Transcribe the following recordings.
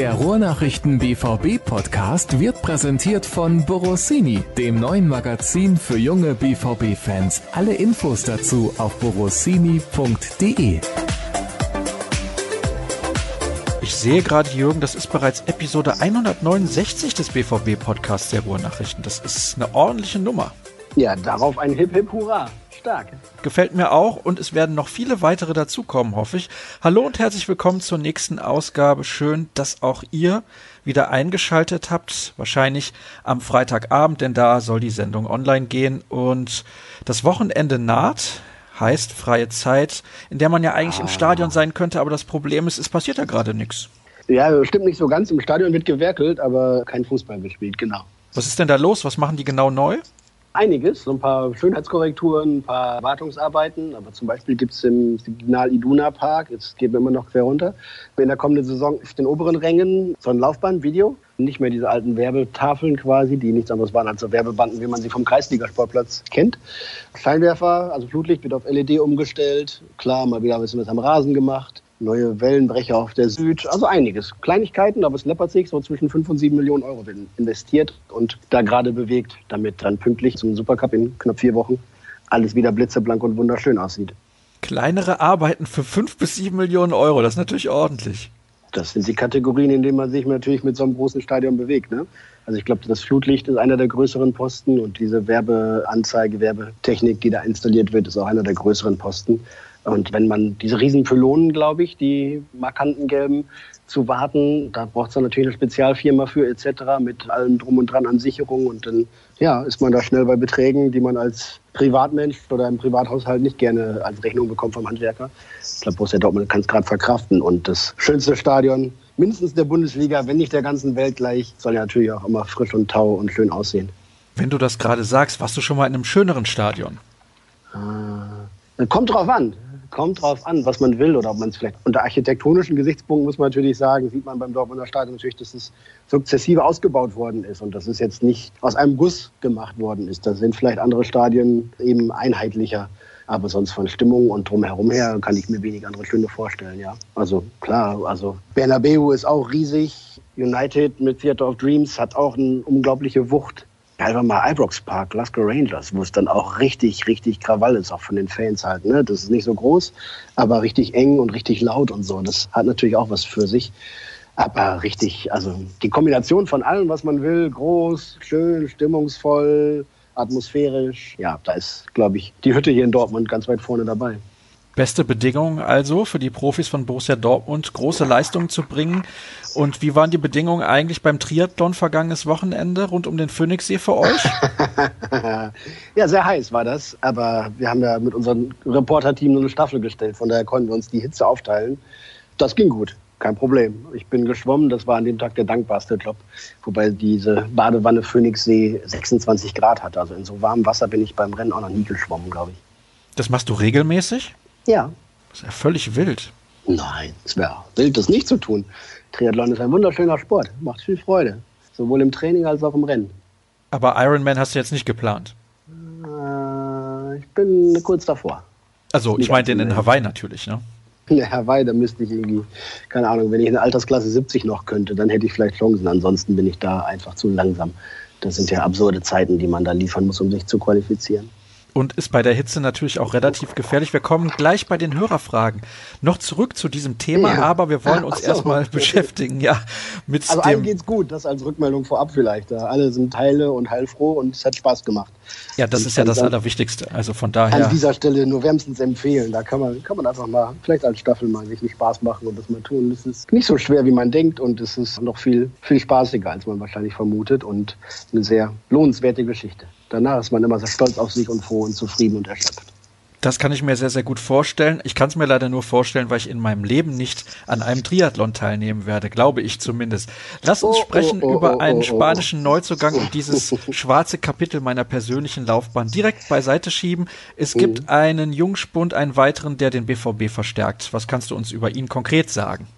Der Ruhrnachrichten BVB-Podcast wird präsentiert von Borossini, dem neuen Magazin für junge BVB-Fans. Alle Infos dazu auf borossini.de. Ich sehe gerade, Jürgen, das ist bereits Episode 169 des BVB-Podcasts der Ruhrnachrichten. Das ist eine ordentliche Nummer. Ja, darauf ein Hip-Hip-Hurra. Stark. Gefällt mir auch und es werden noch viele weitere dazukommen, hoffe ich. Hallo und herzlich willkommen zur nächsten Ausgabe. Schön, dass auch ihr wieder eingeschaltet habt, wahrscheinlich am Freitagabend, denn da soll die Sendung online gehen und das Wochenende naht. Heißt freie Zeit, in der man ja eigentlich im Stadion sein könnte, aber das Problem ist, es passiert ja gerade nichts. Ja, stimmt nicht so ganz. Im Stadion wird gewerkelt, aber kein Fußball gespielt, genau. Was ist denn da los? Was machen die genau neu? Einiges, so ein paar Schönheitskorrekturen, ein paar Wartungsarbeiten, aber zum Beispiel gibt es im Signal Iduna Park, jetzt gehen wir immer noch quer runter, in der kommenden Saison auf den oberen Rängen so ein Laufbandvideo, nicht mehr diese alten Werbetafeln quasi, die nichts anderes waren als so Werbebanden, wie man sie vom Kreisligasportplatz kennt. Scheinwerfer, also Flutlicht wird auf LED umgestellt, klar, mal wieder ein bisschen was am Rasen gemacht, neue Wellenbrecher auf der Süd, also einiges. Kleinigkeiten, aber es läppert sich, so zwischen 5 und 7 Millionen Euro werden investiert und da gerade bewegt, damit dann pünktlich zum Supercup in knapp 4 Wochen alles wieder blitzeblank und wunderschön aussieht. Kleinere Arbeiten für 5 bis 7 Millionen Euro, das ist natürlich ordentlich. Das sind die Kategorien, in denen man sich natürlich mit so einem großen Stadion bewegt, ne? Also ich glaube, das Flutlicht ist einer der größeren Posten und diese Werbeanzeige, Werbetechnik, die da installiert wird, ist auch einer der größeren Posten. Und wenn man diese riesen Pylonen, glaube ich, die markanten gelben, zu warten, da braucht es dann natürlich eine Spezialfirma für etc. mit allem Drum und Dran an Sicherung. Und dann ja, ist man da schnell bei Beträgen, die man als Privatmensch oder im Privathaushalt nicht gerne als Rechnung bekommt vom Handwerker. Ich glaube, Borussia Dortmund kann es gerade verkraften. Und das schönste Stadion, mindestens der Bundesliga, wenn nicht der ganzen Welt gleich, soll ja natürlich auch immer frisch und tau und schön aussehen. Wenn du das gerade sagst, warst du schon mal in einem schöneren Stadion? Kommt drauf an. Kommt drauf an, was man will oder ob man es vielleicht unter architektonischen Gesichtspunkten, muss man natürlich sagen, sieht man beim Dortmunder Stadion natürlich, dass es sukzessive ausgebaut worden ist und dass es jetzt nicht aus einem Guss gemacht worden ist. Da sind vielleicht andere Stadien eben einheitlicher, aber sonst von Stimmung und drumherum her kann ich mir wenig andere schöne vorstellen, ja. Also klar, also Bernabéu ist auch riesig, United mit Theatre of Dreams hat auch eine unglaubliche Wucht. Einfach mal Ibrox Park, Glasgow Rangers, wo es dann auch richtig, richtig Krawall ist, auch von den Fans halt. Ne? Das ist nicht so groß, aber richtig eng und richtig laut und so. Das hat natürlich auch was für sich. Aber richtig, also die Kombination von allem, was man will, groß, schön, stimmungsvoll, atmosphärisch. Ja, da ist, glaube ich, die Hütte hier in Dortmund ganz weit vorne dabei. Beste Bedingungen also für die Profis von Borussia Dortmund, große Leistungen zu bringen. Und wie waren die Bedingungen eigentlich beim Triathlon vergangenes Wochenende rund um den Phoenixsee für euch? Ja, sehr heiß war das, aber wir haben ja mit unserem Reporter-Team nur eine Staffel gestellt, von daher konnten wir uns die Hitze aufteilen. Das ging gut, kein Problem. Ich bin geschwommen, das war an dem Tag der dankbarste Job, wobei diese Badewanne Phoenixsee 26 Grad hat. Also in so warmem Wasser bin ich beim Rennen auch noch nie geschwommen, glaube ich. Das machst du regelmäßig? Ja. Das ist ja völlig wild. Nein, es wäre wild, das nicht zu tun. Triathlon ist ein wunderschöner Sport, macht viel Freude. Sowohl im Training als auch im Rennen. Aber Ironman hast du jetzt nicht geplant? Ich bin kurz davor. Also, ich meine den in Hawaii natürlich, ne? In Hawaii, da müsste ich irgendwie, keine Ahnung, wenn ich in der Altersklasse 70 noch könnte, dann hätte ich vielleicht Chancen. Ansonsten bin ich da einfach zu langsam. Das sind ja absurde Zeiten, die man da liefern muss, um sich zu qualifizieren. Und ist bei der Hitze natürlich auch relativ gefährlich. Wir kommen gleich bei den Hörerfragen noch zurück zu diesem Thema, ja. Aber wir wollen uns erstmal beschäftigen. Ja, mit also allen geht's gut, das als Rückmeldung vorab vielleicht. Alle sind heile und heilfroh und es hat Spaß gemacht. Ja, das ist ja das Allerwichtigste. Also von daher an dieser Stelle nur wärmstens empfehlen. Da kann man einfach mal vielleicht als Staffel mal richtig Spaß machen und das mal tun. Das ist nicht so schwer, wie man denkt und es ist noch viel, viel spaßiger, als man wahrscheinlich vermutet und eine sehr lohnenswerte Geschichte. Danach ist man immer sehr stolz auf sich und froh und zufrieden und erschöpft. Das kann ich mir sehr, sehr gut vorstellen. Ich kann es mir leider nur vorstellen, weil ich in meinem Leben nicht an einem Triathlon teilnehmen werde, glaube ich zumindest. Lass uns sprechen über einen spanischen Neuzugang und dieses schwarze Kapitel meiner persönlichen Laufbahn direkt beiseite schieben. Es gibt einen Jungspund, einen weiteren, der den BVB verstärkt. Was kannst du uns über ihn konkret sagen?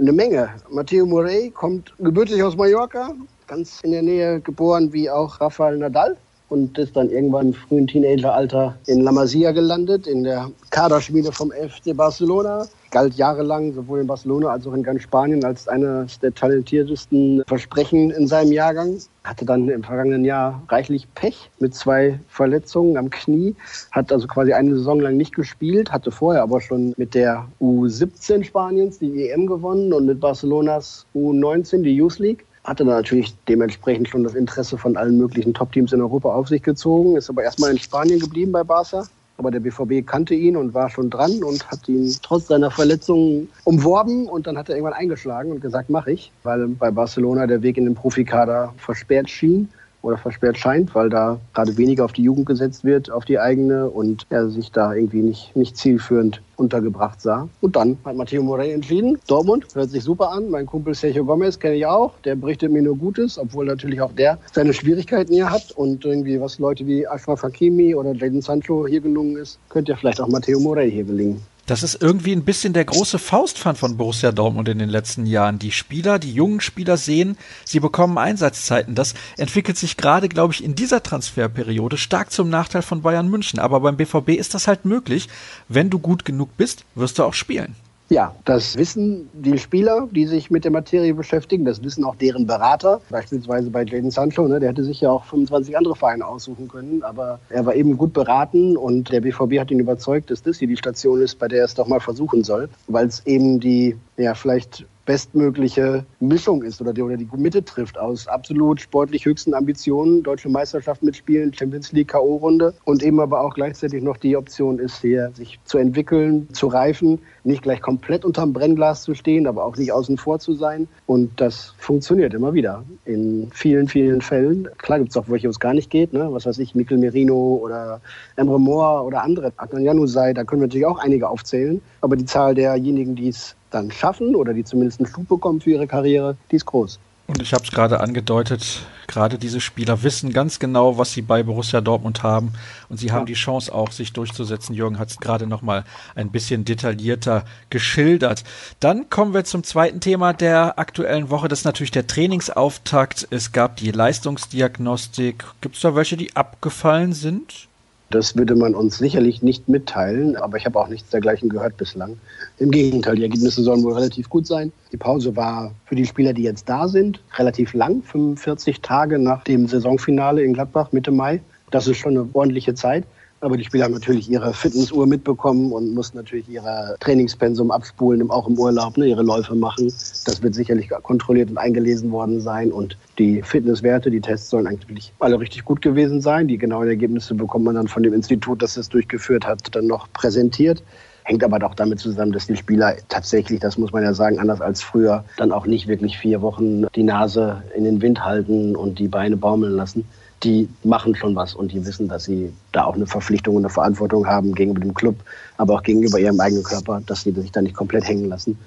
Eine Menge. Mateo Morey kommt gebürtig aus Mallorca, ganz in der Nähe geboren wie auch Rafael Nadal. und ist dann irgendwann im frühen Teenageralter in La Masia gelandet, in der Kaderschmiede vom FC Barcelona. Galt jahrelang sowohl in Barcelona als auch in ganz Spanien als eines der talentiertesten Versprechen in seinem Jahrgang. Hatte dann im vergangenen Jahr reichlich Pech mit 2 Verletzungen am Knie. Hat also quasi eine Saison lang nicht gespielt, hatte vorher aber schon mit der U17 Spaniens die EM gewonnen und mit Barcelonas U19 die Youth League. Hatte dann natürlich dementsprechend schon das Interesse von allen möglichen Top-Teams in Europa auf sich gezogen. Ist aber erstmal in Spanien geblieben bei Barca. Aber der BVB kannte ihn und war schon dran und hat ihn trotz seiner Verletzungen umworben. Und dann hat er irgendwann eingeschlagen und gesagt, mach ich. Weil bei Barcelona der Weg in den Profikader versperrt schien oder versperrt scheint, weil da gerade weniger auf die Jugend gesetzt wird, auf die eigene. Und er sich da irgendwie nicht zielführend untergebracht sah. Und dann hat Mateo Morey entschieden. Dortmund hört sich super an. Mein Kumpel Sergio Gomez kenne ich auch. Der berichtet mir nur Gutes, obwohl natürlich auch der seine Schwierigkeiten hier hat. Und irgendwie, was Leute wie Achraf Hakimi oder Jadon Sancho hier gelungen ist, könnte ja vielleicht auch Mateo Morey hier gelingen. Das ist irgendwie ein bisschen der große Faustpfand von Borussia Dortmund in den letzten Jahren. Die Spieler, die jungen Spieler sehen, sie bekommen Einsatzzeiten. Das entwickelt sich gerade, glaube ich, in dieser Transferperiode stark zum Nachteil von Bayern München. Aber beim BVB ist das halt möglich. Wenn du gut genug bist, wirst du auch spielen. Ja, das wissen die Spieler, die sich mit der Materie beschäftigen. Das wissen auch deren Berater. Beispielsweise bei Jadon Sancho, der hätte sich ja auch 25 andere Vereine aussuchen können. Aber er war eben gut beraten und der BVB hat ihn überzeugt, dass das hier die Station ist, bei der er es doch mal versuchen soll. Weil es eben die, ja, vielleicht bestmögliche Mischung ist oder die Mitte trifft aus absolut sportlich höchsten Ambitionen, deutsche Meisterschaft mitspielen, Champions League K.O.-Runde und eben aber auch gleichzeitig noch die Option ist, hier sich zu entwickeln, zu reifen, nicht gleich komplett unterm Brennglas zu stehen, aber auch nicht außen vor zu sein. Und das funktioniert immer wieder in vielen, vielen Fällen. Klar gibt es auch, welche es gar nicht geht, ne? Was weiß ich, Mikel Merino oder Emre Mor oder andere, Adnan Januzaj, da können wir natürlich auch einige aufzählen, aber die Zahl derjenigen, die es dann schaffen oder die zumindest einen Schub bekommen für ihre Karriere, die ist groß. Und ich habe es gerade angedeutet, gerade diese Spieler wissen ganz genau, was sie bei Borussia Dortmund haben und sie haben die Chance auch, sich durchzusetzen. Jürgen hat es gerade nochmal ein bisschen detaillierter geschildert. Dann kommen wir zum zweiten Thema der aktuellen Woche. Das ist natürlich der Trainingsauftakt. Es gab die Leistungsdiagnostik. Gibt es da welche, die abgefallen sind? Das würde man uns sicherlich nicht mitteilen, aber ich habe auch nichts dergleichen gehört bislang. Im Gegenteil, die Ergebnisse sollen wohl relativ gut sein. Die Pause war für die Spieler, die jetzt da sind, relativ lang, 45 Tage nach dem Saisonfinale in Gladbach Mitte Mai. Das ist schon eine ordentliche Zeit. Aber die Spieler haben natürlich ihre Fitnessuhr mitbekommen und mussten natürlich ihr Trainingspensum abspulen, auch im Urlaub, ihre Läufe machen. Das wird sicherlich kontrolliert und eingelesen worden sein. Und die Fitnesswerte, die Tests sollen eigentlich alle richtig gut gewesen sein. Die genauen Ergebnisse bekommt man dann von dem Institut, das das durchgeführt hat, dann noch präsentiert. Hängt aber auch damit zusammen, dass die Spieler tatsächlich, das muss man ja sagen, anders als früher, dann auch nicht wirklich 4 Wochen die Nase in den Wind halten und die Beine baumeln lassen. Die machen schon was und die wissen, dass sie da auch eine Verpflichtung und eine Verantwortung haben gegenüber dem Club, aber auch gegenüber ihrem eigenen Körper, dass sie sich da nicht komplett hängen lassen.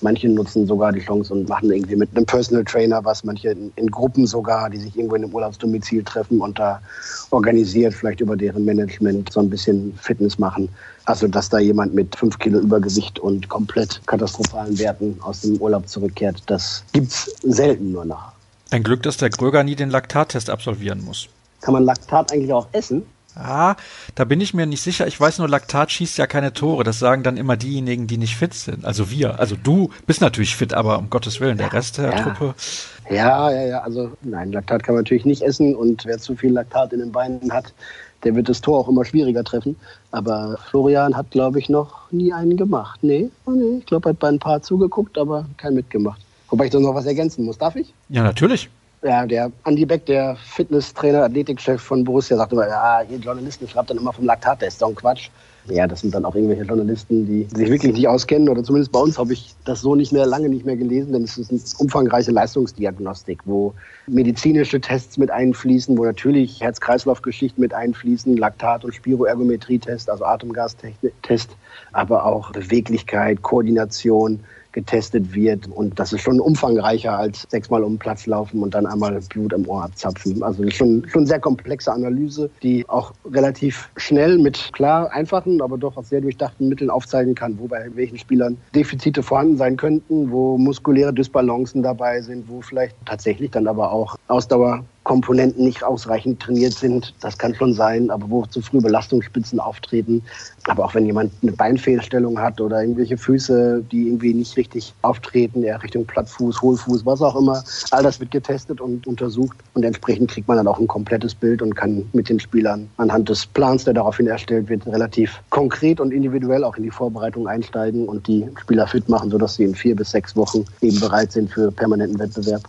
Manche nutzen sogar die Chance und machen irgendwie mit einem Personal Trainer was, manche in Gruppen sogar, die sich irgendwo in einem Urlaubsdomizil treffen und da organisiert, vielleicht über deren Management so ein bisschen Fitness machen. Also, dass da jemand mit 5 Kilo Übergewicht und komplett katastrophalen Werten aus dem Urlaub zurückkehrt, das gibt's selten nur noch. Ein Glück, dass der Gröger nie den Laktattest absolvieren muss. Kann man Laktat eigentlich auch essen? Ah, da bin ich mir nicht sicher. Ich weiß nur, Laktat schießt ja keine Tore. Das sagen dann immer diejenigen, die nicht fit sind. Also wir. Also du bist natürlich fit, aber um Gottes Willen, der Rest der Truppe. Ja. Also nein, Laktat kann man natürlich nicht essen. Und wer zu viel Laktat in den Beinen hat, der wird das Tor auch immer schwieriger treffen. Aber Florian hat, glaube ich, noch nie einen gemacht. Nee. Ich glaube, er hat bei ein paar zugeguckt, aber keinen mitgemacht. Wobei ich da noch was ergänzen muss. Darf ich? Ja, natürlich. Ja, der Andi Beck, der Fitnesstrainer, Athletikchef von Borussia, sagt immer, ja, ihr Journalisten schreibt dann immer vom Laktattest, so ein Quatsch. Ja, das sind dann auch irgendwelche Journalisten, die sich wirklich nicht auskennen. Oder zumindest bei uns habe ich das so lange nicht mehr gelesen, denn es ist eine umfangreiche Leistungsdiagnostik, wo medizinische Tests mit einfließen, wo natürlich Herz-Kreislauf-Geschichten mit einfließen, Laktat- und Spiroergometrie-Test, also Atemgastest, aber auch Beweglichkeit, Koordination getestet wird. Und das ist schon umfangreicher als 6-mal um den Platz laufen und dann einmal Blut am Ohr abzapfen. Also schon sehr komplexe Analyse, die auch relativ schnell mit klar einfachen, aber doch auch sehr durchdachten Mitteln aufzeigen kann, wo bei welchen Spielern Defizite vorhanden sein könnten, wo muskuläre Dysbalancen dabei sind, wo vielleicht tatsächlich dann aber auch Ausdauer Komponenten nicht ausreichend trainiert sind, das kann schon sein, aber wo zu früh Belastungsspitzen auftreten, aber auch wenn jemand eine Beinfehlstellung hat oder irgendwelche Füße, die irgendwie nicht richtig auftreten, eher Richtung Plattfuß, Hohlfuß, was auch immer, all das wird getestet und untersucht und entsprechend kriegt man dann auch ein komplettes Bild und kann mit den Spielern anhand des Plans, der daraufhin erstellt wird, relativ konkret und individuell auch in die Vorbereitung einsteigen und die Spieler fit machen, sodass sie in 4 bis 6 Wochen eben bereit sind für permanenten Wettbewerb.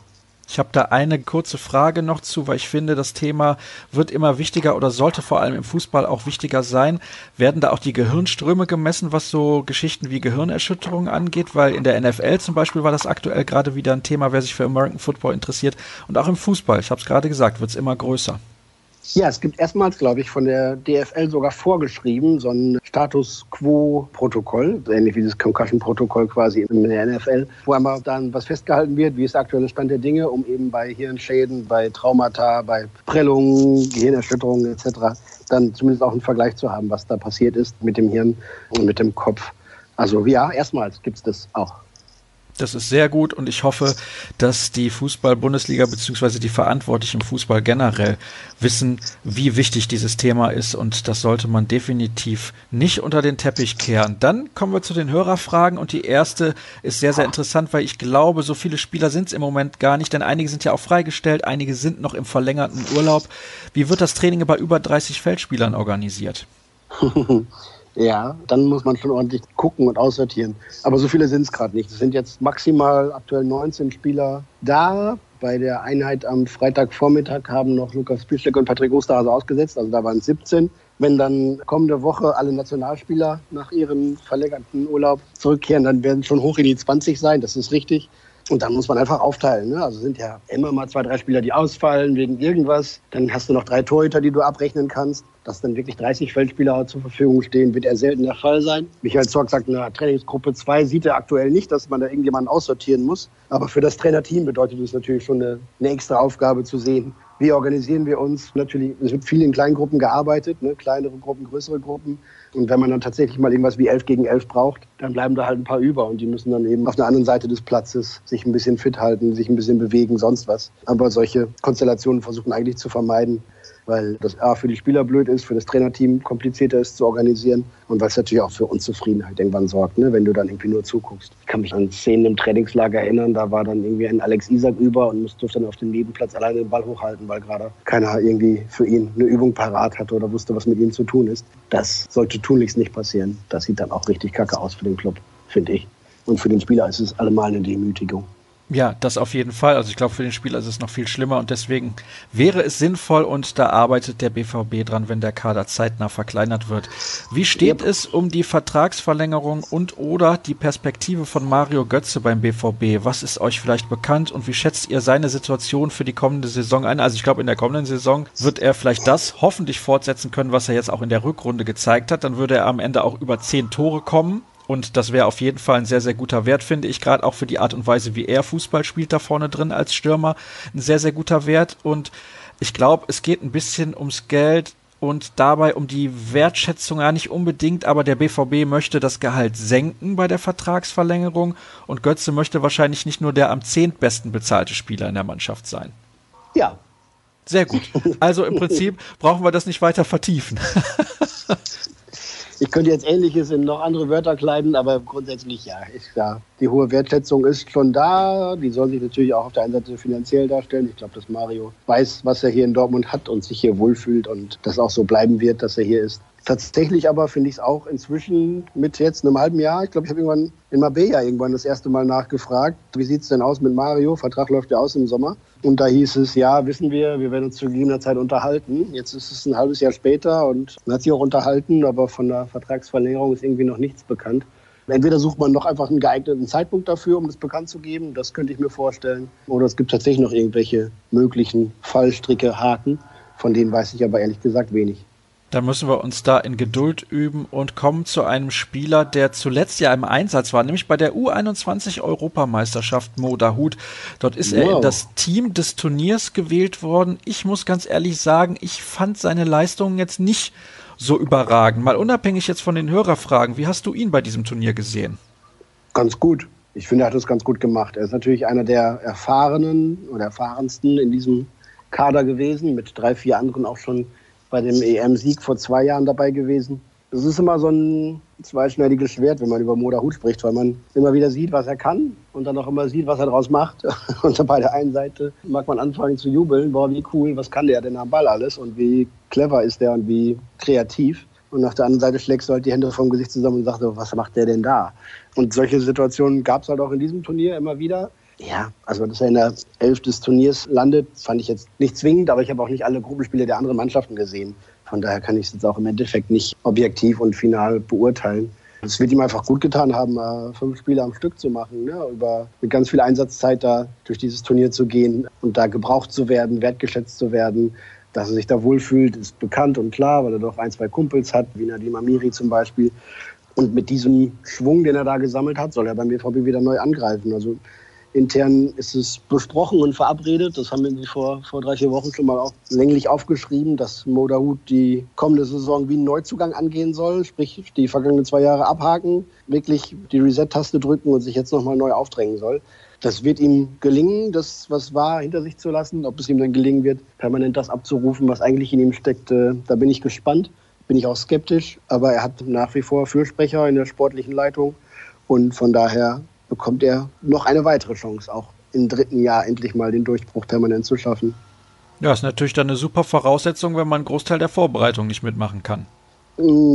Ich habe da eine kurze Frage noch zu, weil ich finde, das Thema wird immer wichtiger oder sollte vor allem im Fußball auch wichtiger sein. Werden da auch die Gehirnströme gemessen, was so Geschichten wie Gehirnerschütterungen angeht? Weil in der NFL zum Beispiel war das aktuell gerade wieder ein Thema, wer sich für American Football interessiert. Und auch im Fußball, ich habe es gerade gesagt, wird es immer größer. Ja, es gibt erstmals, glaube ich, von der DFL sogar vorgeschrieben, so ein Status-Quo-Protokoll, ähnlich wie das Concussion-Protokoll quasi in der NFL, wo einmal dann was festgehalten wird, wie ist der aktuelle Stand der Dinge, um eben bei Hirnschäden, bei Traumata, bei Prellungen, Gehirnerschütterungen etc. dann zumindest auch einen Vergleich zu haben, was da passiert ist mit dem Hirn und mit dem Kopf. Also ja, erstmals gibt es das auch. Das ist sehr gut und ich hoffe, dass die Fußball-Bundesliga bzw. die Verantwortlichen im Fußball generell wissen, wie wichtig dieses Thema ist und das sollte man definitiv nicht unter den Teppich kehren. Dann kommen wir zu den Hörerfragen und die erste ist sehr, sehr interessant, weil ich glaube, so viele Spieler sind es im Moment gar nicht, denn einige sind ja auch freigestellt, einige sind noch im verlängerten Urlaub. Wie wird das Training bei über 30 Feldspielern organisiert? Ja, dann muss man schon ordentlich gucken und aussortieren. Aber so viele sind es gerade nicht. Es sind jetzt maximal aktuell 19 Spieler da. Bei der Einheit am Freitagvormittag haben noch Lukas Piszczek und Patrick Osterhase ausgesetzt. Also da waren es 17. Wenn dann kommende Woche alle Nationalspieler nach ihrem verlängerten Urlaub zurückkehren, dann werden es schon hoch in die 20 sein. Das ist richtig. Und dann muss man einfach aufteilen. Ne? Also sind ja immer mal 2, 3 Spieler, die ausfallen wegen irgendwas. Dann hast du noch 3 Torhüter, die du abrechnen kannst. Dass dann wirklich 30 Feldspieler zur Verfügung stehen, wird eher selten der Fall sein. Michael Zorc sagt, na, Trainingsgruppe 2 sieht er aktuell nicht, dass man da irgendjemanden aussortieren muss. Aber für das Trainerteam bedeutet es natürlich schon eine extra Aufgabe zu sehen. Wie organisieren wir uns? Natürlich, es wird viel in kleinen Gruppen gearbeitet, ne? Kleinere Gruppen, größere Gruppen. Und wenn man dann tatsächlich mal irgendwas wie 11 gegen 11 braucht, dann bleiben da halt ein paar über. Und die müssen dann eben auf der anderen Seite des Platzes sich ein bisschen fit halten, sich ein bisschen bewegen, sonst was. Aber solche Konstellationen versuchen eigentlich zu vermeiden, weil das A für die Spieler blöd ist, für das Trainerteam komplizierter ist zu organisieren und weil es natürlich auch für Unzufriedenheit irgendwann sorgt, ne? Wenn du dann irgendwie nur zuguckst. Ich kann mich an Szenen im Trainingslager erinnern, da war dann irgendwie ein Alex Isak über und durfte dann auf dem Nebenplatz alleine den Ball hochhalten, weil gerade keiner irgendwie für ihn eine Übung parat hatte oder wusste, was mit ihm zu tun ist. Das sollte tunlichst nicht passieren. Das sieht dann auch richtig kacke aus für den Club, finde ich. Und für den Spieler ist es allemal eine Demütigung. Ja, das auf jeden Fall. Also ich glaube, für den Spieler ist es noch viel schlimmer und deswegen wäre es sinnvoll und da arbeitet der BVB dran, wenn der Kader zeitnah verkleinert wird. Wie steht es um die Vertragsverlängerung und oder die Perspektive von Mario Götze beim BVB? Was ist euch vielleicht bekannt und wie schätzt ihr seine Situation für die kommende Saison ein? Also ich glaube, in der kommenden Saison wird er vielleicht das hoffentlich fortsetzen können, was er jetzt auch in der Rückrunde gezeigt hat. Dann würde er am Ende auch über 10 Tore kommen. Und das wäre auf jeden Fall ein sehr, sehr guter Wert, finde ich, gerade auch für die Art und Weise, wie er Fußball spielt da vorne drin als Stürmer. Ein sehr, sehr guter Wert und ich glaube, es geht ein bisschen ums Geld und dabei um die Wertschätzung ja nicht unbedingt, aber der BVB möchte das Gehalt senken bei der Vertragsverlängerung und Götze möchte wahrscheinlich nicht nur der am 10. besten bezahlte Spieler in der Mannschaft sein. Ja. Sehr gut. Also im Prinzip brauchen wir das nicht weiter vertiefen. Ich könnte jetzt Ähnliches in noch andere Wörter kleiden, aber grundsätzlich ja, ist klar. Die hohe Wertschätzung ist schon da. Die soll sich natürlich auch auf der einen Seite finanziell darstellen. Ich glaube, dass Mario weiß, was er hier in Dortmund hat und sich hier wohlfühlt und das auch so bleiben wird, dass er hier ist. Tatsächlich aber finde ich es auch inzwischen mit jetzt einem halben Jahr, ich glaube, ich habe irgendwann in Marbella das erste Mal nachgefragt, wie sieht es denn aus mit Mario? Vertrag läuft ja aus im Sommer. Und da hieß es, ja, wissen wir, wir werden uns zu gegebener Zeit unterhalten. Jetzt ist es ein halbes Jahr später und man hat sich auch unterhalten, aber von der Vertragsverlängerung ist irgendwie noch nichts bekannt. Entweder sucht man noch einfach einen geeigneten Zeitpunkt dafür, um das bekannt zu geben, das könnte ich mir vorstellen. Oder es gibt tatsächlich noch irgendwelche möglichen Fallstricke, Haken, von denen weiß ich aber ehrlich gesagt wenig. Dann müssen wir uns da in Geduld üben und kommen zu einem Spieler, der zuletzt ja im Einsatz war, nämlich bei der U21-Europameisterschaft Mo Dahoud. Dort ist er in das Team des Turniers gewählt worden. Ich muss ganz ehrlich sagen, ich fand seine Leistungen jetzt nicht so überragend. Mal unabhängig jetzt von den Hörerfragen, wie hast du ihn bei diesem Turnier gesehen? Ganz gut. Ich finde, er hat es ganz gut gemacht. Er ist natürlich einer der erfahrensten in diesem Kader gewesen, mit 3, 4 anderen auch schon bei dem EM-Sieg vor 2 Jahren dabei gewesen. Es ist immer so ein zweischneidiges Schwert, wenn man über Mo Dahoud spricht, weil man immer wieder sieht, was er kann und dann auch immer sieht, was er daraus macht. Und bei der einen Seite mag man anfangen zu jubeln, boah, wie cool, was kann der denn am Ball alles und wie clever ist der und wie kreativ. Und auf der anderen Seite schlägst du halt die Hände vom Gesicht zusammen und sagst, was macht der denn da? Und solche Situationen gab es halt auch in diesem Turnier immer wieder. Ja, also dass er in der 11 des Turniers landet, fand ich jetzt nicht zwingend, aber ich habe auch nicht alle Gruppenspiele der anderen Mannschaften gesehen. Von daher kann ich es jetzt auch im Endeffekt nicht objektiv und final beurteilen. Es wird ihm einfach gut getan haben, 5 Spiele am Stück zu machen, ne? Mit ganz viel Einsatzzeit da durch dieses Turnier zu gehen und da gebraucht zu werden, wertgeschätzt zu werden. Dass er sich da wohlfühlt, ist bekannt und klar, weil er doch 1, 2 Kumpels hat, wie Nadim Amiri zum Beispiel. Und mit diesem Schwung, den er da gesammelt hat, soll er beim BVB wieder neu angreifen. Also intern ist es besprochen und verabredet. Das haben wir vor 3, 4 Wochen schon mal auch länglich aufgeschrieben, dass Mo Dahoud die kommende Saison wie einen Neuzugang angehen soll. Sprich, die vergangenen 2 Jahre abhaken, wirklich die Reset-Taste drücken und sich jetzt nochmal neu aufdrängen soll. Das wird ihm gelingen, das, was war, hinter sich zu lassen. Ob es ihm dann gelingen wird, permanent das abzurufen, was eigentlich in ihm steckt, da bin ich gespannt. Bin ich auch skeptisch. Aber er hat nach wie vor Fürsprecher in der sportlichen Leitung. Und von daher bekommt er noch eine weitere Chance, auch im 3. Jahr endlich mal den Durchbruch permanent zu schaffen. Ja, ist natürlich dann eine super Voraussetzung, wenn man einen Großteil der Vorbereitung nicht mitmachen kann.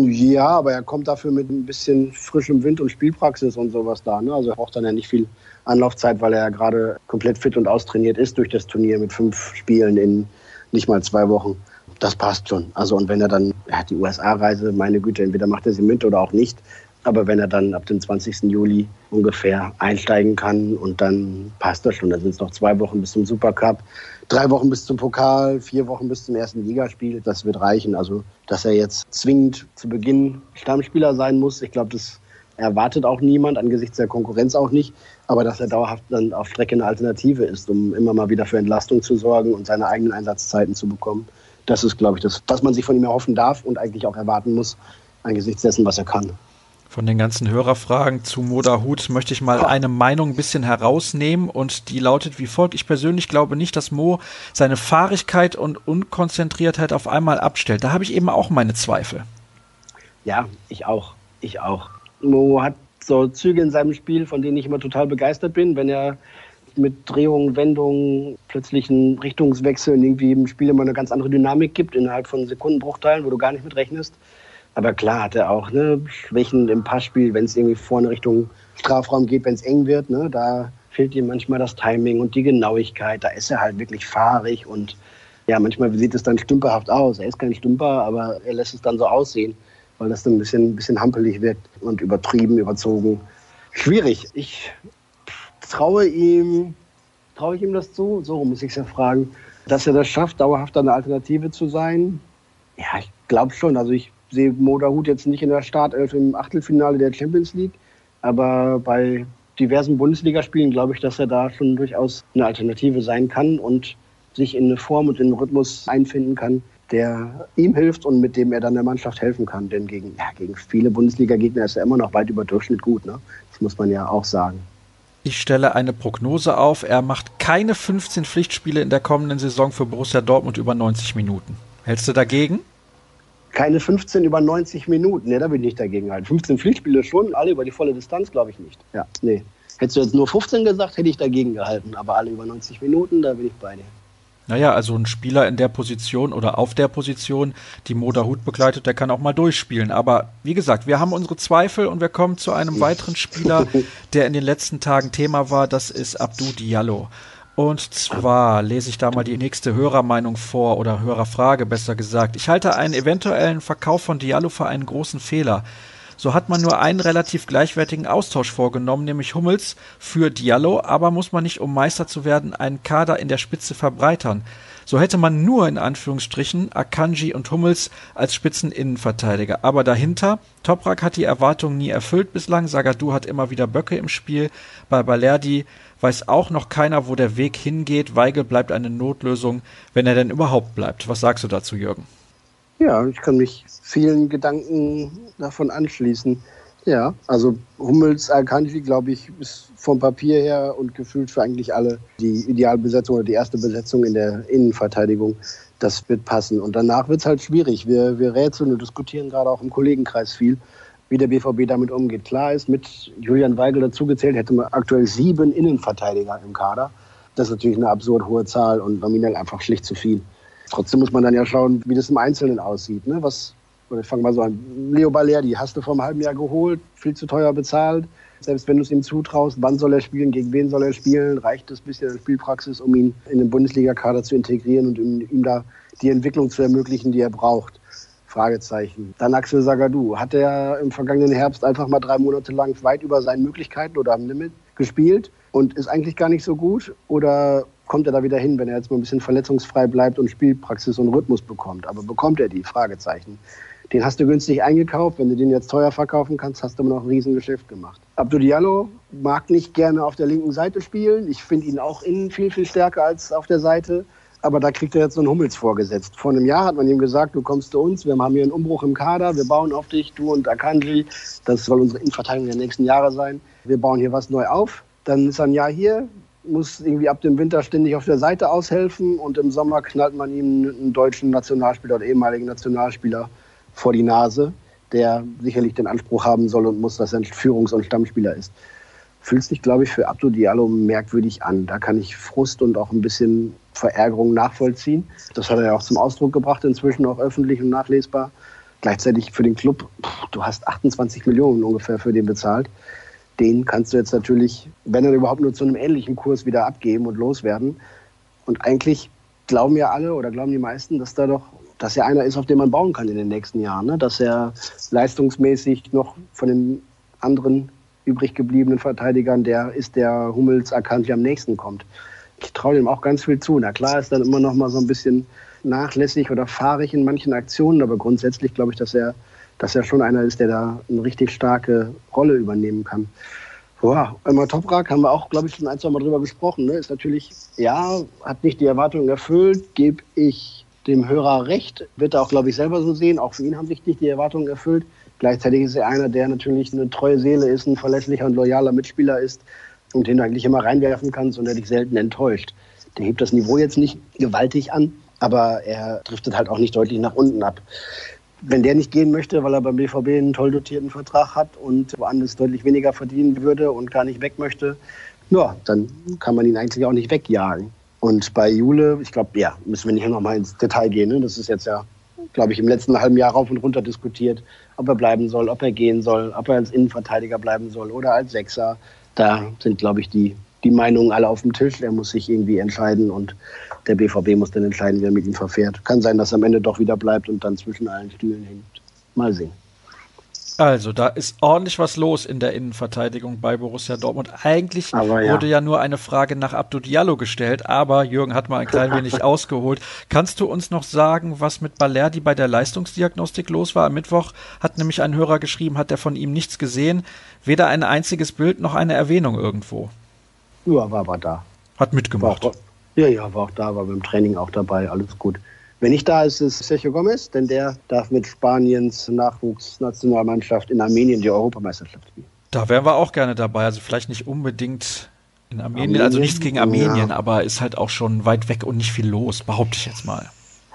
Ja, aber er kommt dafür mit ein bisschen frischem Wind und Spielpraxis und sowas da. Ne? Also er braucht dann ja nicht viel Anlaufzeit, weil er ja gerade komplett fit und austrainiert ist durch das Turnier mit 5 Spielen in nicht mal 2 Wochen. Das passt schon. Also und wenn er dann, er hat die USA-Reise, meine Güte, entweder macht er sie mit oder auch nicht. Aber wenn er dann ab dem 20. Juli ungefähr einsteigen kann und dann passt das schon. Dann sind es noch 2 Wochen bis zum Supercup, 3 Wochen bis zum Pokal, 4 Wochen bis zum ersten Ligaspiel. Das wird reichen. Also, dass er jetzt zwingend zu Beginn Stammspieler sein muss, ich glaube, das erwartet auch niemand, angesichts der Konkurrenz auch nicht. Aber dass er dauerhaft dann auf Strecke eine Alternative ist, um immer mal wieder für Entlastung zu sorgen und seine eigenen Einsatzzeiten zu bekommen. Das ist, glaube ich, das, was man sich von ihm erhoffen darf und eigentlich auch erwarten muss, angesichts dessen, was er kann. Von den ganzen Hörerfragen zu Mo Dahoud möchte ich mal eine Meinung ein bisschen herausnehmen und die lautet wie folgt. Ich persönlich glaube nicht, dass Mo seine Fahrigkeit und Unkonzentriertheit auf einmal abstellt. Da habe ich eben auch meine Zweifel. Ja, ich auch. Mo hat so Züge in seinem Spiel, von denen ich immer total begeistert bin, wenn er mit Drehungen, Wendungen, plötzlichen Richtungswechseln irgendwie im Spiel immer eine ganz andere Dynamik gibt, innerhalb von Sekundenbruchteilen, wo du gar nicht mit rechnest. Aber klar hat er auch Schwächen im Passspiel, wenn es irgendwie vorne Richtung Strafraum geht, wenn es eng wird. Ne? Da fehlt ihm manchmal das Timing und die Genauigkeit. Da ist er halt wirklich fahrig und ja, manchmal sieht es dann stümperhaft aus. Er ist kein Stümper, aber er lässt es dann so aussehen, weil das dann ein bisschen hampelig wirkt und übertrieben, überzogen. Schwierig. Ich traue ich ihm das zu? So muss ich es ja fragen. Dass er das schafft, dauerhaft eine Alternative zu sein? Ja, ich glaube schon. Also ich sehe Mo Dahoud jetzt nicht in der Startelf im Achtelfinale der Champions League, aber bei diversen Bundesligaspielen glaube ich, dass er da schon durchaus eine Alternative sein kann und sich in eine Form und in einen Rhythmus einfinden kann, der ihm hilft und mit dem er dann der Mannschaft helfen kann. Denn gegen viele Bundesliga-Gegner ist er immer noch weit über Durchschnitt gut, ne? Das muss man ja auch sagen. Ich stelle eine Prognose auf, er macht keine 15 Pflichtspiele in der kommenden Saison für Borussia Dortmund über 90 Minuten. Hältst du dagegen? Keine 15 über 90 Minuten, da bin ich dagegen halt. 15 Pflichtspiele schon, alle über die volle Distanz glaube ich nicht. Ja, nee. Hättest du jetzt nur 15 gesagt, hätte ich dagegen gehalten. Aber alle über 90 Minuten, da bin ich bei dir. Naja, also ein Spieler in der Position oder auf der Position, die Mo Dahoud begleitet, der kann auch mal durchspielen. Aber wie gesagt, wir haben unsere Zweifel und wir kommen zu einem weiteren Spieler, der in den letzten Tagen Thema war. Das ist Abdou Diallo. Und zwar lese ich da mal die nächste Hörermeinung vor oder Hörerfrage besser gesagt. Ich halte einen eventuellen Verkauf von Diallo für einen großen Fehler. So hat man nur einen relativ gleichwertigen Austausch vorgenommen, nämlich Hummels für Diallo, aber muss man nicht, um Meister zu werden, einen Kader in der Spitze verbreitern. So hätte man nur in Anführungsstrichen Akanji und Hummels als Spitzeninnenverteidiger. Aber dahinter, Toprak hat die Erwartungen nie erfüllt bislang, Zagadou hat immer wieder Böcke im Spiel, bei Balerdi weiß auch noch keiner, wo der Weg hingeht, Weigl bleibt eine Notlösung, wenn er denn überhaupt bleibt. Was sagst du dazu, Jürgen? Ja, ich kann mich vielen Gedanken davon anschließen. Ja, also Hummels, Akanji, glaube ich, ist vom Papier her und gefühlt für eigentlich alle die Idealbesetzung oder die erste Besetzung in der Innenverteidigung. Das wird passen. Und danach wird es halt schwierig. Wir rätseln und diskutieren gerade auch im Kollegenkreis viel, wie der BVB damit umgeht. Klar ist, mit Julian Weigl dazugezählt, hätte man aktuell 7 Innenverteidiger im Kader. Das ist natürlich eine absurd hohe Zahl und nominell einfach schlicht zu viel. Trotzdem muss man dann ja schauen, wie das im Einzelnen aussieht, ne? Ich fange mal so an. Leo Balerdi, hast du vor einem halben Jahr geholt, viel zu teuer bezahlt. Selbst wenn du es ihm zutraust, wann soll er spielen, gegen wen soll er spielen, reicht das bisschen Spielpraxis, um ihn in den Bundesliga-Kader zu integrieren und ihm da die Entwicklung zu ermöglichen, die er braucht? Fragezeichen. Dann Axel Zagadou. Hat er im vergangenen Herbst einfach mal 3 Monate lang weit über seinen Möglichkeiten oder am Limit gespielt und ist eigentlich gar nicht so gut? Oder kommt er da wieder hin, wenn er jetzt mal ein bisschen verletzungsfrei bleibt und Spielpraxis und Rhythmus bekommt? Aber bekommt er die? Fragezeichen. Den hast du günstig eingekauft. Wenn du den jetzt teuer verkaufen kannst, hast du immer noch ein Riesengeschäft gemacht. Abdou Diallo mag nicht gerne auf der linken Seite spielen. Ich finde ihn auch innen viel, viel stärker als auf der Seite. Aber da kriegt er jetzt so einen Hummels vorgesetzt. Vor einem Jahr hat man ihm gesagt, du kommst zu uns, wir haben hier einen Umbruch im Kader, wir bauen auf dich, du und Akanji. Das soll unsere Innenverteidigung der nächsten Jahre sein. Wir bauen hier was neu auf. Dann ist er ein Jahr hier, muss irgendwie ab dem Winter ständig auf der Seite aushelfen. Und im Sommer knallt man ihm einen deutschen Nationalspieler oder ehemaligen Nationalspieler vor die Nase, der sicherlich den Anspruch haben soll und muss, dass er ein Führungs- und Stammspieler ist. Fühlt sich, glaube ich, für Abdou Diallo merkwürdig an. Da kann ich Frust und auch ein bisschen Verärgerung nachvollziehen. Das hat er ja auch zum Ausdruck gebracht, inzwischen auch öffentlich und nachlesbar. Gleichzeitig für den Club, du hast 28 Millionen ungefähr für den bezahlt. Den kannst du jetzt natürlich, wenn er überhaupt nur zu einem ähnlichen Kurs wieder abgeben und loswerden. Und eigentlich glauben ja alle oder glauben die meisten, dass er einer ist, auf den man bauen kann in den nächsten Jahren, ne? Dass er leistungsmäßig noch von den anderen übrig gebliebenen Verteidigern der ist, der Hummels, Akanji am nächsten kommt. Ich traue dem auch ganz viel zu. Na klar, ist dann immer noch mal so ein bisschen nachlässig oder fahrig in manchen Aktionen, aber grundsätzlich glaube ich, dass er schon einer ist, der da eine richtig starke Rolle übernehmen kann. Boah, Ömer Toprak haben wir auch, glaube ich, schon ein, zwei Mal drüber gesprochen, ne? Ist natürlich, ja, hat nicht die Erwartungen erfüllt, gebe ich dem Hörer recht, wird er auch, glaube ich, selber so sehen. Auch für ihn haben sich nicht die Erwartungen erfüllt. Gleichzeitig ist er einer, der natürlich eine treue Seele ist, ein verlässlicher und loyaler Mitspieler ist und den du eigentlich immer reinwerfen kannst und der dich selten enttäuscht. Der hebt das Niveau jetzt nicht gewaltig an, aber er driftet halt auch nicht deutlich nach unten ab. Wenn der nicht gehen möchte, weil er beim BVB einen toll dotierten Vertrag hat und woanders deutlich weniger verdienen würde und gar nicht weg möchte, ja, dann kann man ihn eigentlich auch nicht wegjagen. Und bei Jule, ich glaube, ja, müssen wir nicht nochmal ins Detail gehen. Ne? Das ist jetzt ja, glaube ich, im letzten halben Jahr rauf und runter diskutiert, ob er bleiben soll, ob er gehen soll, ob er als Innenverteidiger bleiben soll oder als Sechser. Da sind, glaube ich, die Meinungen alle auf dem Tisch. Er muss sich irgendwie entscheiden und der BVB muss dann entscheiden, wer mit ihm verfährt. Kann sein, dass er am Ende doch wieder bleibt und dann zwischen allen Stühlen hängt. Mal sehen. Also, da ist ordentlich was los in der Innenverteidigung bei Borussia Dortmund. Eigentlich wurde ja nur eine Frage nach Abdou Diallo gestellt, aber Jürgen hat mal ein klein wenig ausgeholt. Kannst du uns noch sagen, was mit Balerdi bei der Leistungsdiagnostik los war? Am Mittwoch hat nämlich ein Hörer geschrieben, hat er von ihm nichts gesehen, weder ein einziges Bild noch eine Erwähnung irgendwo. Ja, war aber da. Hat mitgemacht. War auch da, war beim Training auch dabei, alles gut. Wenn nicht da ist, ist Sergio Gomez, denn der darf mit Spaniens Nachwuchsnationalmannschaft in Armenien die Europameisterschaft spielen. Da wären wir auch gerne dabei, also vielleicht nicht unbedingt in Armenien, also nichts gegen Armenien, ja. Aber ist halt auch schon weit weg und nicht viel los, behaupte ich jetzt mal.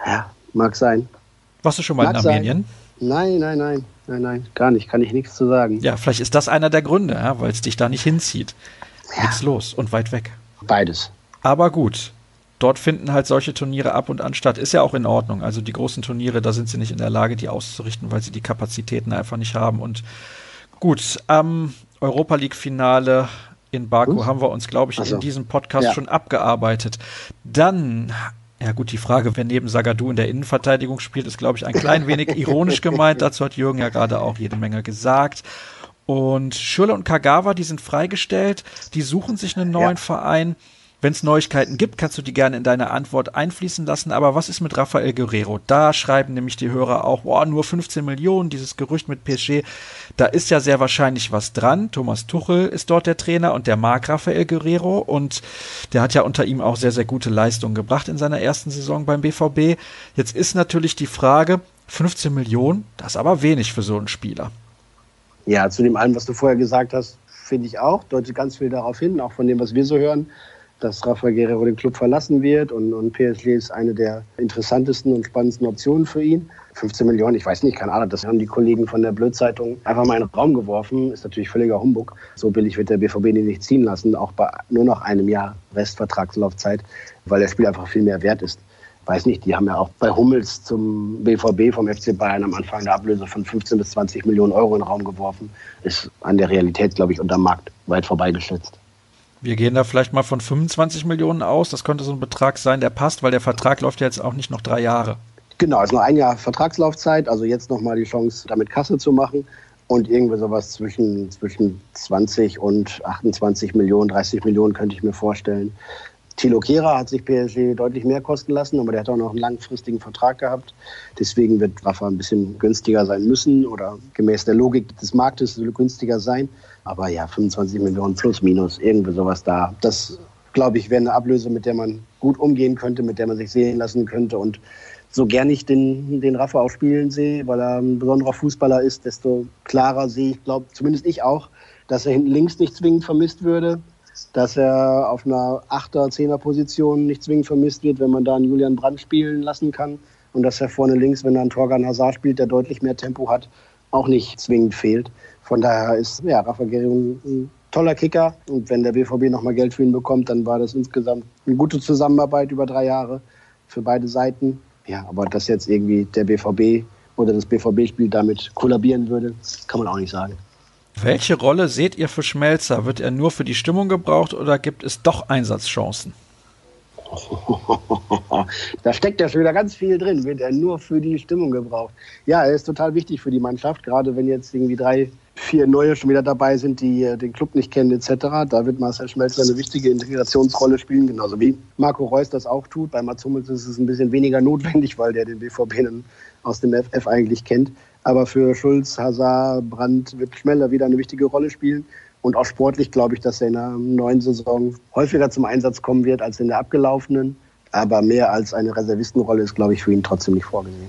Ja, mag sein. Warst du schon mal in Armenien? Nein, gar nicht, kann ich nichts zu sagen. Ja, vielleicht ist das einer der Gründe, ja, weil es dich da nicht hinzieht. Ja. Nichts los und weit weg. Beides. Aber gut. Dort finden halt solche Turniere ab und an statt. Ist ja auch in Ordnung. Also die großen Turniere, da sind sie nicht in der Lage, die auszurichten, weil sie die Kapazitäten einfach nicht haben. Und gut, am Europa-League-Finale in Baku haben wir uns, glaube ich, in diesem Podcast schon abgearbeitet. Dann, ja gut, die Frage, wer neben Zagadou in der Innenverteidigung spielt, ist, glaube ich, ein klein wenig ironisch gemeint. Dazu hat Jürgen ja gerade auch jede Menge gesagt. Und Schürrle und Kagawa, die sind freigestellt. Die suchen sich einen neuen Verein. Wenn es Neuigkeiten gibt, kannst du die gerne in deine Antwort einfließen lassen. Aber was ist mit Raphael Guerreiro? Da schreiben nämlich die Hörer auch, boah, nur 15 Millionen, dieses Gerücht mit PSG. Da ist ja sehr wahrscheinlich was dran. Thomas Tuchel ist dort der Trainer und der mag Raphael Guerreiro. Und der hat ja unter ihm auch sehr, sehr gute Leistungen gebracht in seiner ersten Saison beim BVB. Jetzt ist natürlich die Frage, 15 Millionen, das ist aber wenig für so einen Spieler. Ja, zu dem allem, was du vorher gesagt hast, finde ich auch, deutet ganz viel darauf hin, auch von dem, was wir so hören, dass Raphael Guerreiro den Club verlassen wird und PSG ist eine der interessantesten und spannendsten Optionen für ihn. 15 Millionen, ich weiß nicht, keine Ahnung, das haben die Kollegen von der Blödzeitung einfach mal in den Raum geworfen. Ist natürlich völliger Humbug. So billig wird der BVB den nicht ziehen lassen, auch bei nur noch einem Jahr Restvertragslaufzeit, weil der Spieler einfach viel mehr wert ist. Weiß nicht, die haben ja auch bei Hummels zum BVB vom FC Bayern am Anfang eine Ablöse von 15 bis 20 Millionen Euro in den Raum geworfen. Ist an der Realität, glaube ich, unterm Markt weit vorbeigeschätzt. Wir gehen da vielleicht mal von 25 Millionen aus. Das könnte so ein Betrag sein, der passt, weil der Vertrag läuft ja jetzt auch nicht noch 3 Jahre. Genau, ist noch ein Jahr Vertragslaufzeit, also jetzt nochmal die Chance, damit Kasse zu machen und irgendwie sowas zwischen 20 und 28 Millionen, 30 Millionen könnte ich mir vorstellen. Thilo Kehrer hat sich PSG deutlich mehr kosten lassen, aber der hat auch noch einen langfristigen Vertrag gehabt. Deswegen wird Rafa ein bisschen günstiger sein müssen oder gemäß der Logik des Marktes günstiger sein. Aber ja, 25 Millionen plus minus, irgendwie sowas da. Das, glaube ich, wäre eine Ablöse, mit der man gut umgehen könnte, mit der man sich sehen lassen könnte. Und so gern ich den Rafa auch spielen sehe, weil er ein besonderer Fußballer ist, desto klarer sehe ich, glaube zumindest ich auch, dass er hinten links nicht zwingend vermisst würde. Dass er auf einer 8er-, 10er-Position nicht zwingend vermisst wird, wenn man da einen Julian Brandt spielen lassen kann. Und dass er vorne links, wenn er einen Thorgan Hazard spielt, der deutlich mehr Tempo hat, auch nicht zwingend fehlt. Von daher ist ja, Raphael Guerreiro ein toller Kicker. Und wenn der BVB nochmal Geld für ihn bekommt, dann war das insgesamt eine gute Zusammenarbeit über 3 Jahre für beide Seiten. Ja, aber dass jetzt irgendwie der BVB oder das BVB-Spiel damit kollabieren würde, kann man auch nicht sagen. Welche Rolle seht ihr für Schmelzer? Wird er nur für die Stimmung gebraucht oder gibt es doch Einsatzchancen? Da steckt ja schon wieder ganz viel drin. Wird er nur für die Stimmung gebraucht? Ja, er ist total wichtig für die Mannschaft, gerade wenn jetzt irgendwie 3, 4 Neue schon wieder dabei sind, die den Club nicht kennen etc. Da wird Marcel Schmelzer eine wichtige Integrationsrolle spielen, genauso wie Marco Reus das auch tut. Bei Mats Hummels ist es ein bisschen weniger notwendig, weil der den BVB dann aus dem FF eigentlich kennt. Aber für Schulz, Hazard, Brandt wird Schmelzer wieder eine wichtige Rolle spielen. Und auch sportlich glaube ich, dass er in der neuen Saison häufiger zum Einsatz kommen wird als in der abgelaufenen. Aber mehr als eine Reservistenrolle ist, glaube ich, für ihn trotzdem nicht vorgesehen.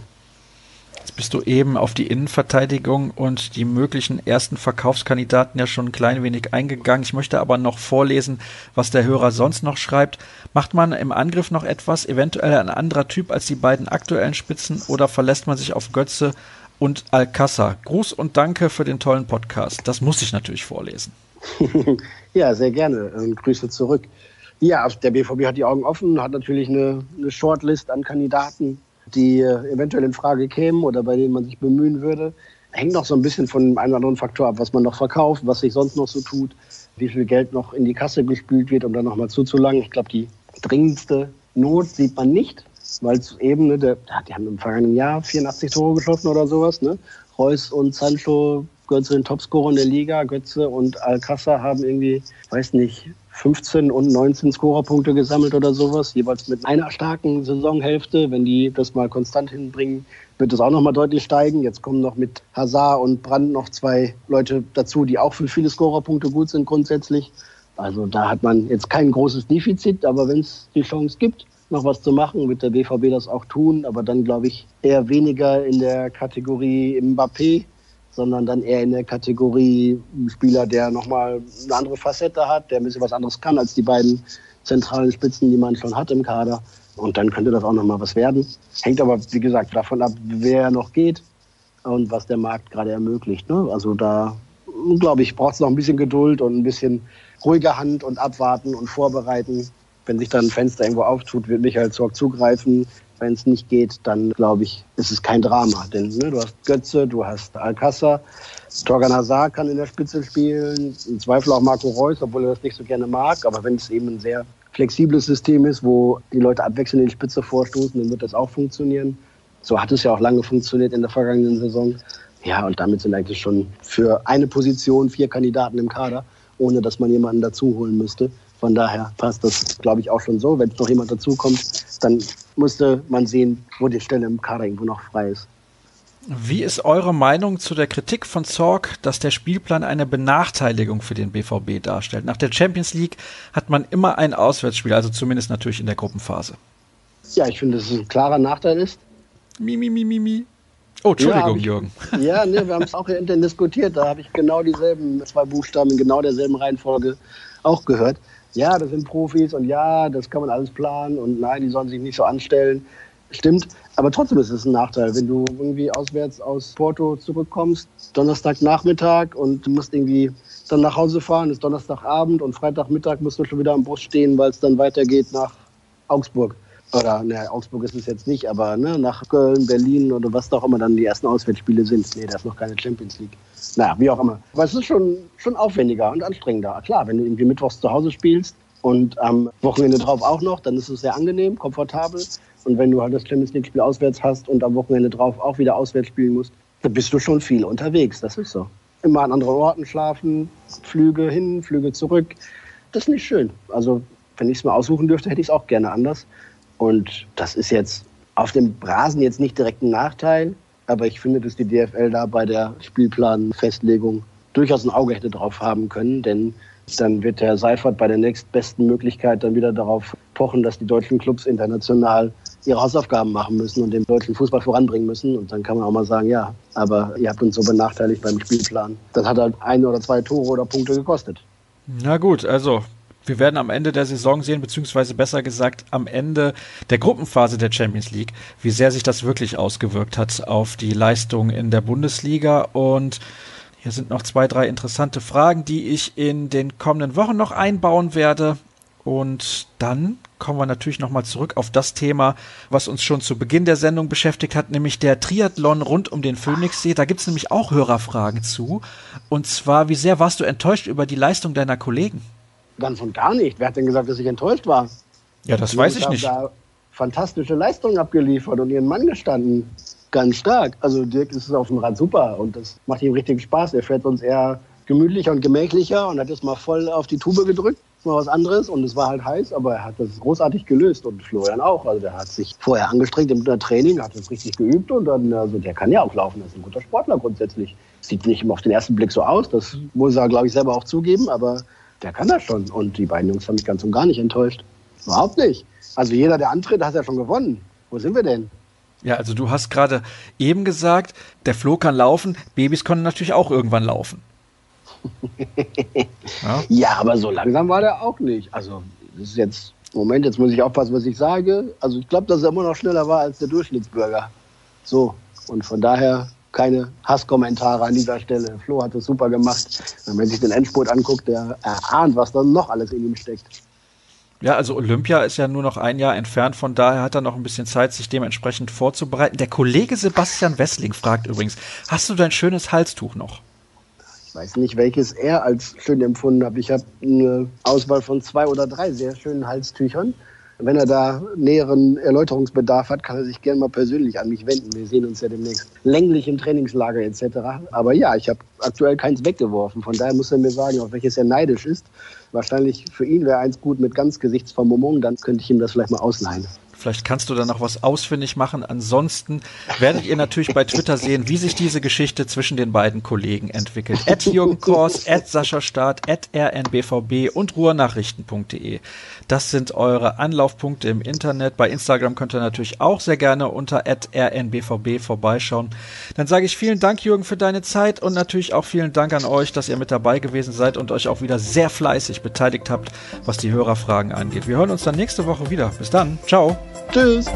Jetzt bist du eben auf die Innenverteidigung und die möglichen ersten Verkaufskandidaten ja schon ein klein wenig eingegangen. Ich möchte aber noch vorlesen, was der Hörer sonst noch schreibt. Macht man im Angriff noch etwas, eventuell ein anderer Typ als die beiden aktuellen Spitzen oder verlässt man sich auf Götze und Alcácer? Gruß und danke für den tollen Podcast. Das muss ich natürlich vorlesen. Ja, sehr gerne. Grüße zurück. Ja, der BVB hat die Augen offen, hat natürlich eine Shortlist an Kandidaten, die eventuell in Frage kämen oder bei denen man sich bemühen würde. Hängt noch so ein bisschen von einem oder anderen Faktor ab, was man noch verkauft, was sich sonst noch so tut, wie viel Geld noch in die Kasse gespült wird, um da nochmal zuzulangen. Ich glaube, die dringendste Not sieht man nicht, weil es eben, die haben im vergangenen Jahr 84 Tore geschossen oder sowas. Ne? Reus und Sancho gehören zu den Topscorern der Liga. Götze und Alcácer haben irgendwie, weiß nicht, 15 und 19 Scorerpunkte gesammelt oder sowas, jeweils mit einer starken Saisonhälfte. Wenn die das mal konstant hinbringen, wird das auch nochmal deutlich steigen. Jetzt kommen noch mit Hazard und Brandt noch 2 Leute dazu, die auch für viele Scorerpunkte gut sind grundsätzlich. Also da hat man jetzt kein großes Defizit, aber wenn es die Chance gibt, noch was zu machen, wird der BVB das auch tun, aber dann glaube ich eher weniger in der Kategorie Mbappé, sondern dann eher in der Kategorie Spieler, der nochmal eine andere Facette hat, der ein bisschen was anderes kann als die beiden zentralen Spitzen, die man schon hat im Kader. Und dann könnte das auch nochmal was werden. Hängt aber, wie gesagt, davon ab, wer noch geht und was der Markt gerade ermöglicht. Ne? Also da, glaube ich, braucht es noch ein bisschen Geduld und ein bisschen ruhige Hand und abwarten und vorbereiten. Wenn sich dann ein Fenster irgendwo auftut, wird Michael Zorc zugreifen. Wenn es nicht geht, dann glaube ich, ist es kein Drama. Denn ne, du hast Götze, du hast Alcácer, Thorgan Hazard kann in der Spitze spielen, im Zweifel auch Marco Reus, obwohl er das nicht so gerne mag. Aber wenn es eben ein sehr flexibles System ist, wo die Leute abwechselnd in die Spitze vorstoßen, dann wird das auch funktionieren. So hat es ja auch lange funktioniert in der vergangenen Saison. Ja, und damit sind eigentlich schon für eine Position 4 Kandidaten im Kader, ohne dass man jemanden dazu holen müsste. Von daher passt das, glaube ich, auch schon so. Wenn noch jemand dazukommt, dann musste man sehen, wo die Stelle im Kader irgendwo noch frei ist. Wie ist eure Meinung zu der Kritik von Zorc, dass der Spielplan eine Benachteiligung für den BVB darstellt? Nach der Champions League hat man immer ein Auswärtsspiel, also zumindest natürlich in der Gruppenphase. Ja, ich finde, dass es ein klarer Nachteil ist. Oh, Entschuldigung, Jürgen. Ja, nee, wir haben es auch intern diskutiert. Da habe ich genau dieselben zwei Buchstaben in genau derselben Reihenfolge auch gehört. Ja, das sind Profis und ja, das kann man alles planen und nein, die sollen sich nicht so anstellen. Stimmt, aber trotzdem ist es ein Nachteil, wenn du irgendwie auswärts aus Porto zurückkommst, Donnerstagnachmittag und du musst irgendwie dann nach Hause fahren, ist Donnerstagabend und Freitagmittag musst du schon wieder am Bus stehen, weil es dann weitergeht nach Augsburg. Oder, ne, Augsburg ist es jetzt nicht, aber ne, nach Köln, Berlin oder was auch immer dann die ersten Auswärtsspiele sind. Nee, da ist noch keine Champions League. Naja, wie auch immer. Aber es ist schon aufwendiger und anstrengender. Klar, wenn du irgendwie mittwochs zu Hause spielst und am Wochenende drauf auch noch, dann ist es sehr angenehm, komfortabel. Und wenn du halt das Champions League-Spiel auswärts hast und am Wochenende drauf auch wieder auswärts spielen musst, dann bist du schon viel unterwegs, das ist so. Immer an anderen Orten schlafen, Flüge hin, Flüge zurück. Das ist nicht schön. Also, wenn ich es mal aussuchen dürfte, hätte ich es auch gerne anders. Und das ist jetzt auf dem Rasen jetzt nicht direkt ein Nachteil, aber ich finde, dass die DFL da bei der Spielplanfestlegung durchaus ein Auge hätte drauf haben können, denn dann wird Herr Seifert bei der nächstbesten Möglichkeit dann wieder darauf pochen, dass die deutschen Clubs international ihre Hausaufgaben machen müssen und den deutschen Fußball voranbringen müssen. Und dann kann man auch mal sagen, ja, aber ihr habt uns so benachteiligt beim Spielplan. Das hat halt ein oder zwei Tore oder Punkte gekostet. Na gut, also... Wir werden am Ende der Saison sehen, beziehungsweise besser gesagt am Ende der Gruppenphase der Champions League, wie sehr sich das wirklich ausgewirkt hat auf die Leistung in der Bundesliga. Und hier sind noch 2, 3 interessante Fragen, die ich in den kommenden Wochen noch einbauen werde. Und dann kommen wir natürlich nochmal zurück auf das Thema, was uns schon zu Beginn der Sendung beschäftigt hat, nämlich der Triathlon rund um den Phoenixsee. Da gibt es nämlich auch Hörerfragen zu. Und zwar, wie sehr warst du enttäuscht über die Leistung deiner Kollegen? Ganz und gar nicht. Wer hat denn gesagt, dass ich enttäuscht war? Ja, das weiß ich nicht. Die haben da fantastische Leistungen abgeliefert und ihren Mann gestanden. Ganz stark. Also Dirk ist auf dem Rad super und das macht ihm richtig Spaß. Er fährt uns eher gemütlicher und gemächlicher und hat das mal voll auf die Tube gedrückt. Mal was anderes und es war halt heiß, aber er hat das großartig gelöst und Florian auch. Also der hat sich vorher angestrengt im Training, hat das richtig geübt und dann, also der kann ja auch laufen. Das ist ein guter Sportler grundsätzlich. Sieht nicht immer auf den ersten Blick so aus. Das muss er, glaube ich, selber auch zugeben, aber der kann das schon. Und die beiden Jungs haben mich ganz und gar nicht enttäuscht. Überhaupt nicht. Also jeder, der antritt, hat ja schon gewonnen. Wo sind wir denn? Ja, also du hast gerade eben gesagt, der Flo kann laufen, Babys können natürlich auch irgendwann laufen. Ja, aber so langsam war der auch nicht. Also das ist jetzt, Moment, jetzt muss ich aufpassen, was ich sage. Also ich glaube, dass er immer noch schneller war als der Durchschnittsbürger. So, und von daher... Keine Hasskommentare an dieser Stelle. Flo hat es super gemacht. Und wenn sich den Endspurt anguckt, der erahnt, was dann noch alles in ihm steckt. Ja, also Olympia ist ja nur noch ein Jahr entfernt. Von daher hat er noch ein bisschen Zeit, sich dementsprechend vorzubereiten. Der Kollege Sebastian Wessling fragt übrigens, hast du dein schönes Halstuch noch? Ich weiß nicht, welches er als schön empfunden hat. Ich habe eine Auswahl von 2 oder 3 sehr schönen Halstüchern. Wenn er da näheren Erläuterungsbedarf hat, kann er sich gerne mal persönlich an mich wenden. Wir sehen uns ja demnächst länglich im Trainingslager etc. Aber ja, ich habe aktuell keins weggeworfen. Von daher muss er mir sagen, auf welches er neidisch ist. Wahrscheinlich für ihn wäre eins gut mit ganz Gesichtsvermummung. Dann könnte ich ihm das vielleicht mal ausleihen. Vielleicht kannst du dann noch was ausfindig machen. Ansonsten werdet ihr natürlich bei Twitter sehen, wie sich diese Geschichte zwischen den beiden Kollegen entwickelt. @JürgenKors, @SaschaStaat, @RNBVB und Ruhrnachrichten.de. Das sind eure Anlaufpunkte im Internet. Bei Instagram könnt ihr natürlich auch sehr gerne unter @RNBVB vorbeischauen. Dann sage ich vielen Dank, Jürgen, für deine Zeit und natürlich auch vielen Dank an euch, dass ihr mit dabei gewesen seid und euch auch wieder sehr fleißig beteiligt habt, was die Hörerfragen angeht. Wir hören uns dann nächste Woche wieder. Bis dann. Ciao. Tschüss.